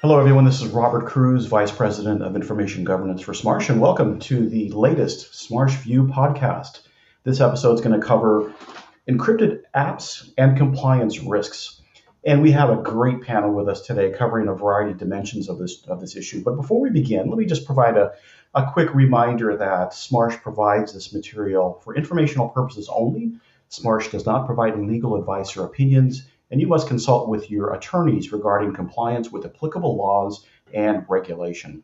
Hello everyone, this is Robert Cruz, Vice President of Information Governance for Smarsh, and welcome to the latest Smarsh View podcast. This episode is going to cover encrypted apps and compliance risks. And we have a great panel with us today covering a variety of dimensions of this issue. But before we begin, let me just provide a quick reminder that Smarsh provides this material for informational purposes only. Smarsh does not provide legal advice or opinions, and you must consult with your attorneys regarding compliance with applicable laws and regulation.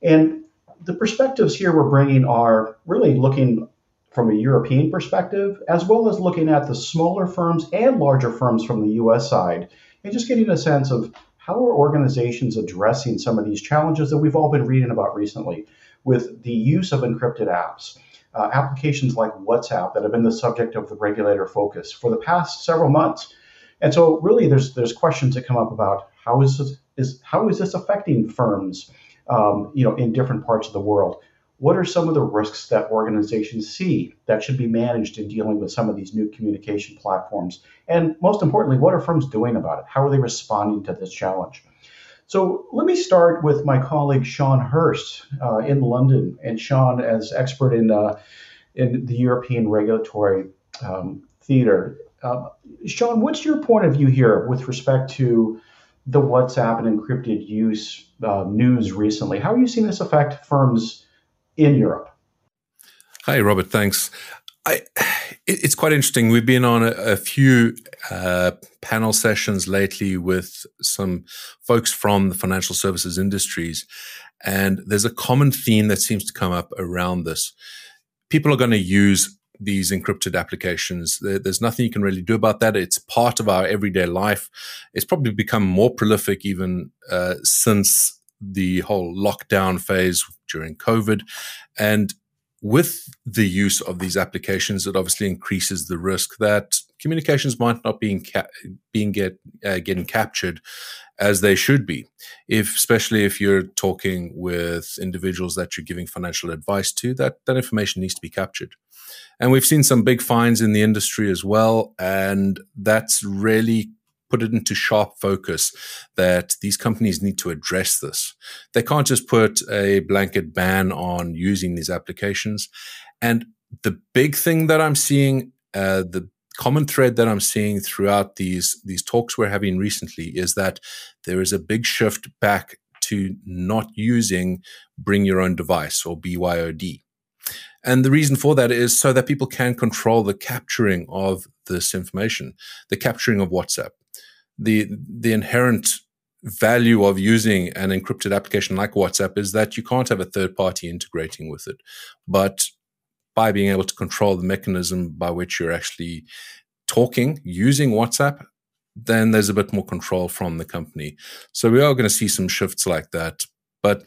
And the perspectives here we're bringing are really looking from a European perspective, as well as looking at the smaller firms and larger firms from the US side, and just getting a sense of how are organizations addressing some of these challenges that we've all been reading about recently with the use of encrypted apps. Applications like WhatsApp that have been the subject of the regulator focus for the past several months. And so really there's questions that come up about how is this affecting firms in different parts of the world? What are some of the risks that organizations see that should be managed in dealing with some of these new communication platforms? And most importantly, what are firms doing about it? How are they responding to this challenge? So let me start with my colleague, Shaun Hurst in London. And Shaun, as expert in the European regulatory theater. Shaun, what's your point of view here with respect to the WhatsApp and encrypted use news recently? How are you seeing this affect firms in Europe? Hi, Robert. Thanks. It's quite interesting. We've been on a few panel sessions lately with some folks from the financial services industries, and there's a common theme that seems to come up around this. People are going to use these encrypted applications. There's nothing you can really do about that. It's part of our everyday life. It's probably become more prolific even since the whole lockdown phase during COVID. And with the use of these applications, it obviously increases the risk that communications might not be getting captured as they should be, especially if you're talking with individuals that you're giving financial advice to, that information needs to be captured. And we've seen some big fines in the industry as well, and that's really put it into sharp focus that these companies need to address this. They can't just put a blanket ban on using these applications. And the big thing that I'm seeing, the common thread that I'm seeing throughout these talks we're having recently is that there is a big shift back to not using bring your own device or BYOD. And the reason for that is so that people can control the capturing of this information, the capturing of WhatsApp. The inherent value of using an encrypted application like WhatsApp is that you can't have a third party integrating with it. But by being able to control the mechanism by which you're actually talking, using WhatsApp, then there's a bit more control from the company. So we are going to see some shifts like that. But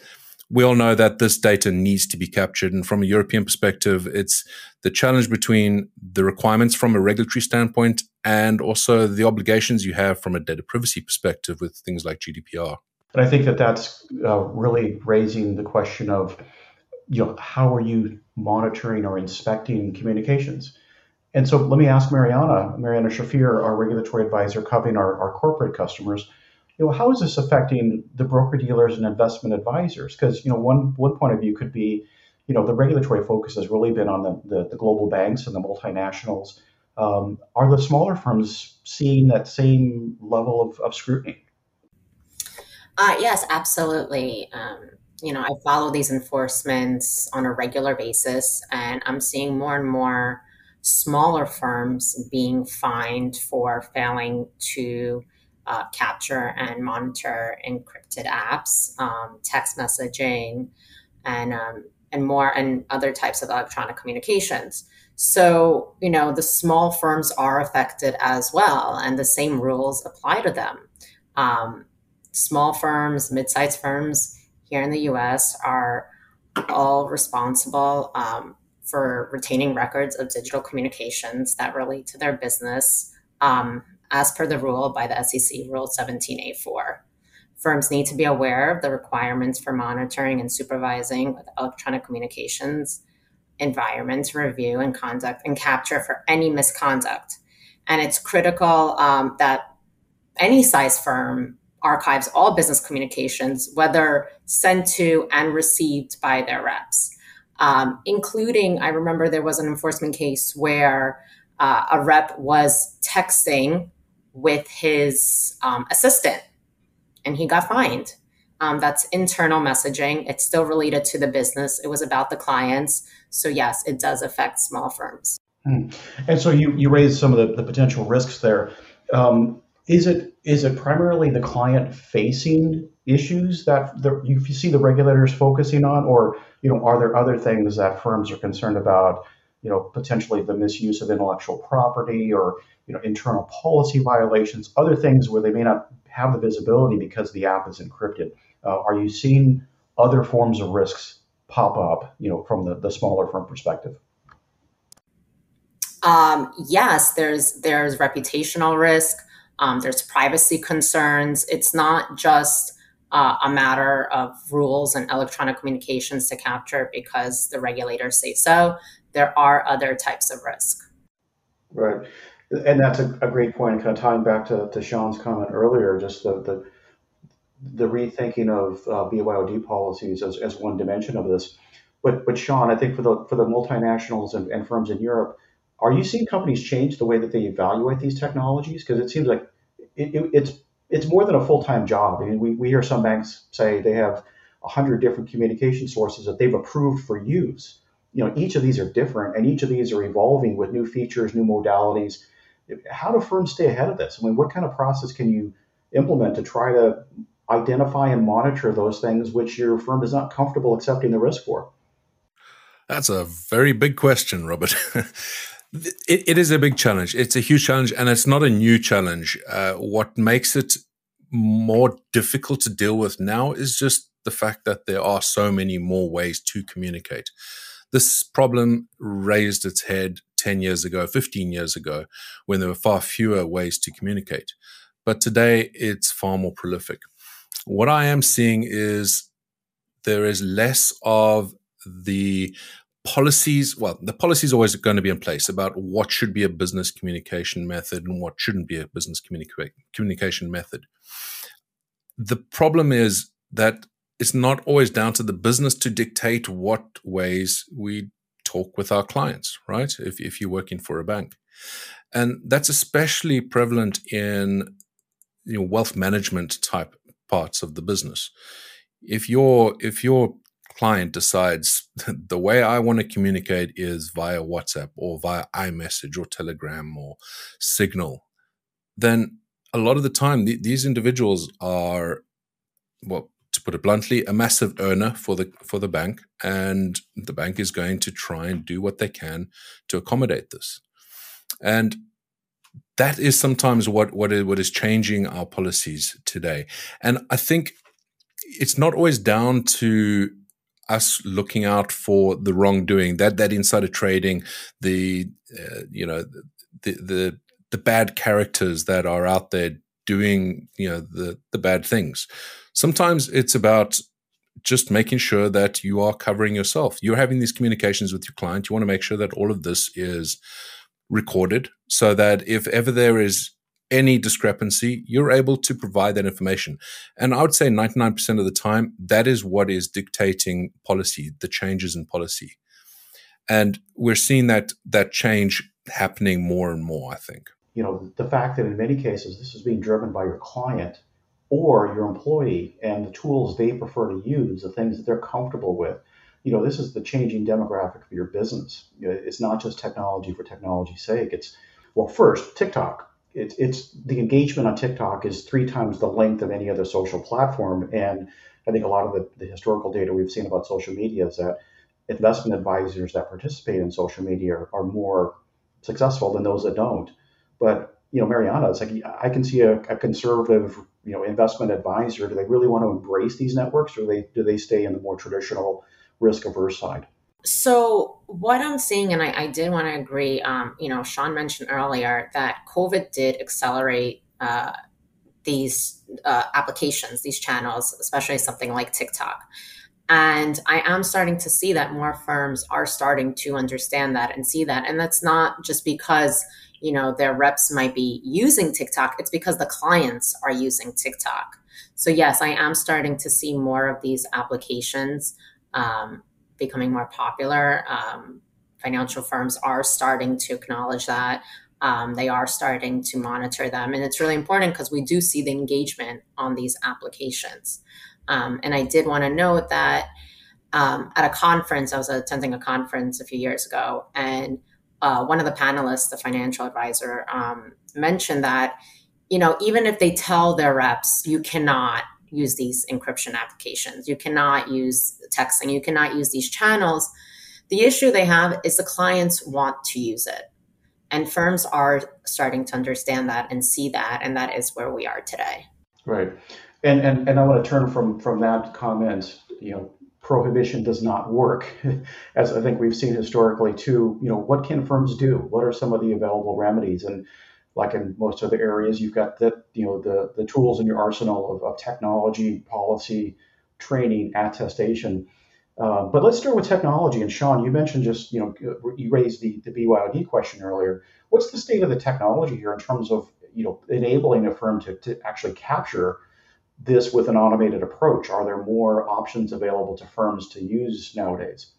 we all know that this data needs to be captured. And from a European perspective, it's the challenge between the requirements from a regulatory standpoint and also the obligations you have from a data privacy perspective with things like GDPR. And I think that's really raising the question of, how are you monitoring or inspecting communications? And so let me ask Mariana Shafir, our regulatory advisor covering our corporate customers, how is this affecting the broker-dealers and investment advisors? Because, one point of view could be, the regulatory focus has really been on the global banks and the multinationals. Are the smaller firms seeing that same level of scrutiny? Yes, absolutely. I follow these enforcements on a regular basis, and I'm seeing more and more smaller firms being fined for failing to capture and monitor encrypted apps, text messaging, and other types of electronic communications. So, the small firms are affected as well, and the same rules apply to them. Small firms, mid-sized firms here in the U.S. are all responsible for retaining records of digital communications that relate to their business. As per the rule by the SEC Rule 17A4. Firms need to be aware of the requirements for monitoring and supervising with electronic communications environments, review and conduct, and capture for any misconduct. And it's critical that any size firm archives all business communications, whether sent to and received by their reps, including, I remember there was an enforcement case where a rep was texting with his assistant and he got fined. That's internal messaging. It's still related to the business. It was about the clients. So yes, it does affect small firms. And so you raised some of the potential risks there. Is it primarily the client facing issues that you see the regulators focusing on, or are there other things that firms are concerned about? Potentially the misuse of intellectual property, or internal policy violations, other things where they may not have the visibility because the app is encrypted. Are you seeing other forms of risks pop up, from the smaller firm perspective? Yes, there's reputational risk. There's privacy concerns. It's not just a matter of rules and electronic communications to capture because the regulators say so. There are other types of risk. Right. And that's a great point, kind of tying back to Shaun's comment earlier, just the rethinking of BYOD policies as one dimension of this. But Shaun, I think for the multinationals and firms in Europe, are you seeing companies change the way that they evaluate these technologies? Because it seems like it's more than a full-time job. I mean, we hear some banks say they have 100 different communication sources that they've approved for use. Each of these are different, and each of these are evolving with new features, new modalities. How do firms stay ahead of this? I mean, what kind of process can you implement to try to identify and monitor those things which your firm is not comfortable accepting the risk for? That's a very big question, Robert. It is a big challenge. It's a huge challenge, and it's not a new challenge. What makes it more difficult to deal with now is just the fact that there are so many more ways to communicate. This problem raised its head 10 years ago, 15 years ago, when there were far fewer ways to communicate. But today, it's far more prolific. What I am seeing is there is less of the policies. Well, the policy is always going to be in place about what should be a business communication method and what shouldn't be a business communication method. The problem is that it's not always down to the business to dictate what ways we talk with our clients, right? If you're working for a bank. And that's especially prevalent in wealth management type parts of the business. If your client decides the way I want to communicate is via WhatsApp or via iMessage or Telegram or Signal, then a lot of the time these individuals are, well, to put it bluntly, a massive earner for the bank, and the bank is going to try and do what they can to accommodate this. And that is sometimes what is changing our policies today. And I think it's not always down to us looking out for the wrongdoing, that insider trading, the bad characters that are out there doing the bad things. Sometimes it's about just making sure that you are covering yourself. You're having these communications with your client. You want to make sure that all of this is recorded so that if ever there is any discrepancy, you're able to provide that information. And I would say 99% of the time, that is what is dictating policy, the changes in policy. And we're seeing that change happening more and more, I think. The fact that in many cases, this is being driven by your client or your employee and the tools they prefer to use, the things that they're comfortable with. This is the changing demographic of your business. It's not just technology for technology's sake. It's, well, first, TikTok. It's the engagement on TikTok is 3 times the length of any other social platform. And I think a lot of the historical data we've seen about social media is that investment advisors that participate in social media are more successful than those that don't. But, Mariana, it's like I can see a conservative, investment advisor. Do they really want to embrace these networks, or do they stay in the more traditional risk-averse side? So what I'm seeing, and I did want to agree, Shaun mentioned earlier that COVID did accelerate these applications, these channels, especially something like TikTok. And I am starting to see that more firms are starting to understand that and see that. And that's not just because you know, their reps might be using TikTok, it's because the clients are using TikTok. So yes, I am starting to see more of these applications becoming more popular. Financial firms are starting to acknowledge that. They are starting to monitor them. And it's really important because we do see the engagement on these applications. And I did want to note that at a conference, I was attending a conference a few years ago, and one of the panelists, the financial advisor, mentioned that, you know, even if they tell their reps, you cannot use these encryption applications, you cannot use texting, you cannot use these channels, the issue they have is the clients want to use it. And firms are starting to understand that and see that, and that is where we are today. Right. And I want to turn from that comment, you know, prohibition does not work, as I think we've seen historically, to, you know, what can firms do? What are some of the available remedies? And like in most other areas, you've got the, you know, the tools in your arsenal of technology, policy, training, attestation. But let's start with technology. And Shaun, you mentioned just, you know, you raised the BYOD question earlier. What's the state of the technology here in terms of, you know, enabling a firm to actually capture this with an automated approach? Are there more options available to firms to use nowadays?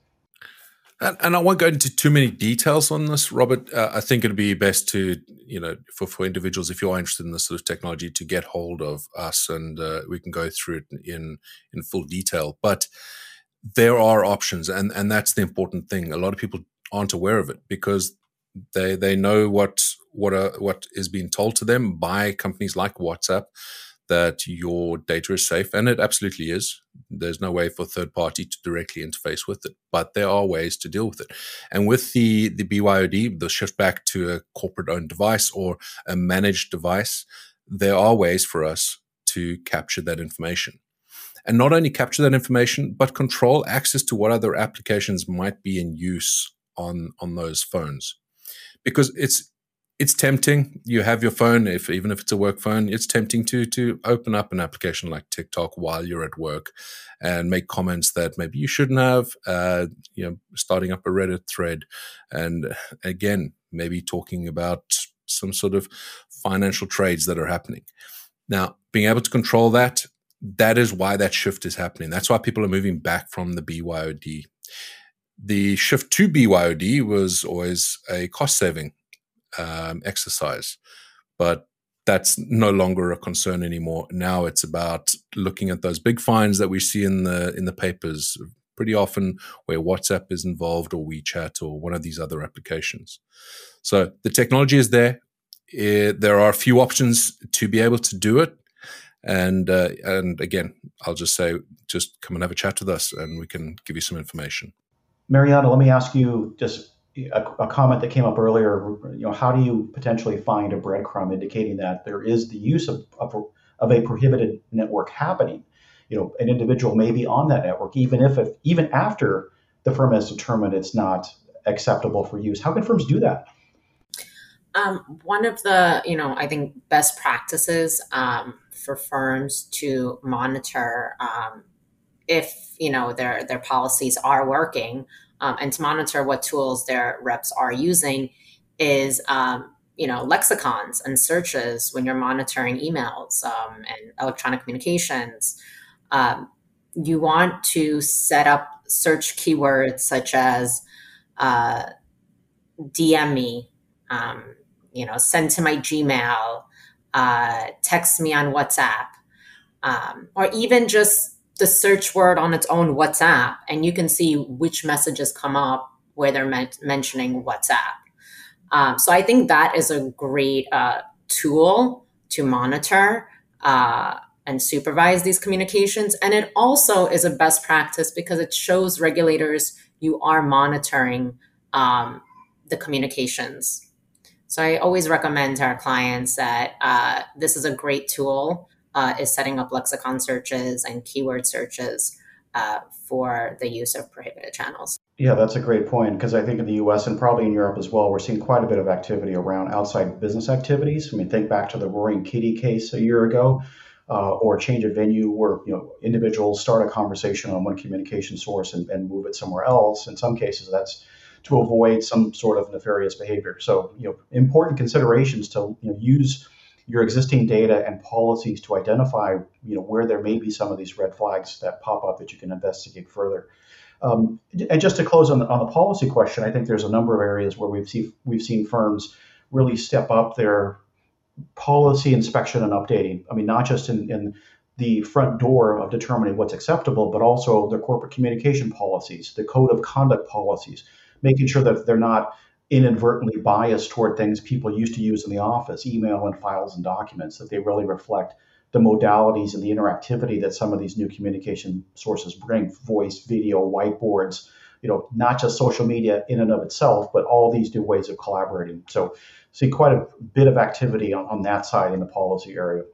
And I won't go into too many details on this, Robert. I think it'd be best to, you know, for individuals, if you're interested in this sort of technology, to get hold of us, and we can go through it in full detail. But there are options, and that's the important thing. A lot of people aren't aware of it because they know what is being told to them by companies like WhatsApp, that your data is safe, and it absolutely is. There's no way for a third party to directly interface with it, but there are ways to deal with it. And with the BYOD, the shift back to a corporate-owned device or a managed device, there are ways for us to capture that information. And not only capture that information, but control access to what other applications might be in use on those phones. Because it's tempting. You have your phone, even if it's a work phone, it's tempting to open up an application like TikTok while you're at work and make comments that maybe you shouldn't have, you know, starting up a Reddit thread. And again, maybe talking about some sort of financial trades that are happening. Now, being able to control that is why that shift is happening. That's why people are moving back from the BYOD. The shift to BYOD was always a cost-saving exercise, but that's no longer a concern anymore. Now it's about looking at those big fines that we see in the papers pretty often, where WhatsApp is involved or WeChat or one of these other applications. So the technology is there. There are a few options to be able to do it. And again, I'll just say, just come and have a chat with us and we can give you some information. Mariana, let me ask you just a comment that came up earlier. You know, how do you potentially find a breadcrumb indicating that there is the use of a prohibited network happening? You know, an individual may be on that network, even after the firm has determined it's not acceptable for use. How can firms do that? One of the, you know, I think best practices for firms to monitor if, you know, their policies are working and to monitor what tools their reps are using is, you know, lexicons and searches when you're monitoring emails and electronic communications. You want to set up search keywords such as DM me. You know, send to my Gmail, text me on WhatsApp, or even just the search word on its own WhatsApp. And you can see which messages come up where they're mentioning WhatsApp. So I think that is a great tool to monitor and supervise these communications. And it also is a best practice because it shows regulators you are monitoring the communications. So I always recommend to our clients that this is a great tool, is setting up lexicon searches and keyword searches for the use of prohibited channels. Yeah, that's a great point, because I think in the US and probably in Europe as well, we're seeing quite a bit of activity around outside business activities. I mean, think back to the Roaring Kitty case a year ago, or change of venue where, you know, individuals start a conversation on one communication source and move it somewhere else. In some cases, that's to avoid some sort of nefarious behavior. So, important considerations to use your existing data and policies to identify, where there may be some of these red flags that pop up that you can investigate further. And just to close on the policy question, I think there's a number of areas where we've seen firms really step up their policy inspection and updating. I mean, not just in the front door of determining what's acceptable, but also their corporate communication policies, the code of conduct policies, making sure that they're not inadvertently biased toward things people used to use in the office, email and files and documents, that they really reflect the modalities and the interactivity that some of these new communication sources bring, voice, video, whiteboards, not just social media in and of itself, but all these new ways of collaborating. So see quite a bit of activity on that side in the policy area.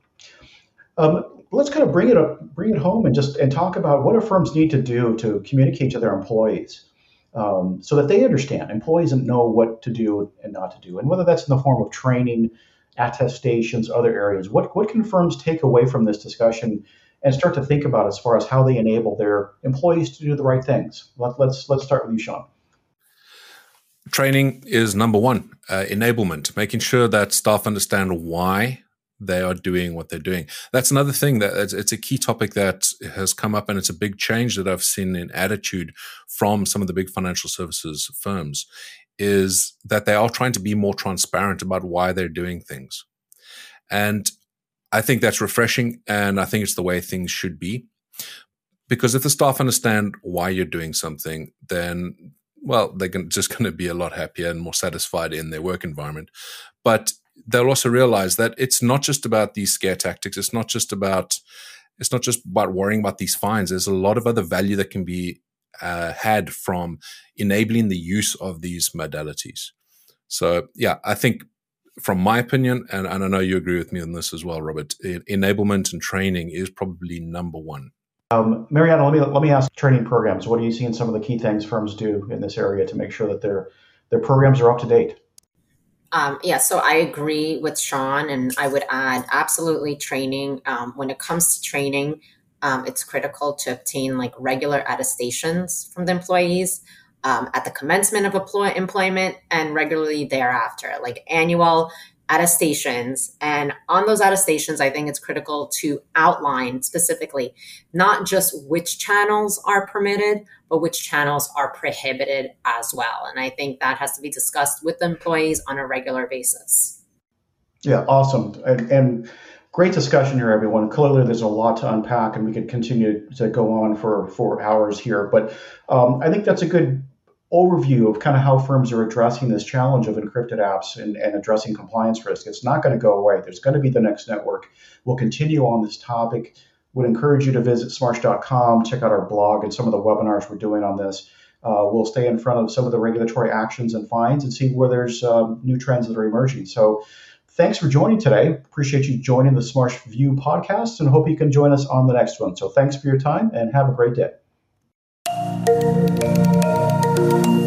Let's kind of bring it home and talk about what do firms need to do to communicate to their employees so that they understand. Employees know what to do and not to do, and whether that's in the form of training, attestations, other areas. What can firms take away from this discussion and start to think about as far as how they enable their employees to do the right things? Let's start with you, Shaun. Training is number one. Enablement, making sure that staff understand why they are doing what they're doing. That's another thing that it's a key topic that has come up, and it's a big change that I've seen in attitude from some of the big financial services firms, is that they are trying to be more transparent about why they're doing things. And I think that's refreshing, and I think it's the way things should be. Because if the staff understand why you're doing something, then, well, they're just going to be a lot happier and more satisfied in their work environment. But they'll also realize that it's not just about these scare tactics. It's not just about worrying about these fines. There's a lot of other value that can be had from enabling the use of these modalities. So, yeah, I think from my opinion, and I know you agree with me on this as well, Robert, enablement and training is probably number one. Mariana, let me ask training programs. What are you seeing some of the key things firms do in this area to make sure that their programs are up to date? So I agree with Shaun, and I would add absolutely training. When it comes to training, it's critical to obtain regular attestations from the employees at the commencement of employment and regularly thereafter, annual attestations. And on those attestations, I think it's critical to outline specifically not just which channels are permitted, but which channels are prohibited as well. And I think that has to be discussed with the employees on a regular basis. Yeah, awesome. And great discussion here, everyone. Clearly, there's a lot to unpack, and we could continue to go on for hours here. But I think that's a good overview of kind of how firms are addressing this challenge of encrypted apps and addressing compliance risk. It's not going to go away. There's going to be the next network. We'll continue on this topic. Would encourage you to visit Smarsh.com, check out our blog and some of the webinars we're doing on this. We'll stay in front of some of the regulatory actions and fines and see where there's new trends that are emerging. So thanks for joining today. Appreciate you joining the Smarsh View podcast, and hope you can join us on the next one. So thanks for your time, and have a great day. Thank you.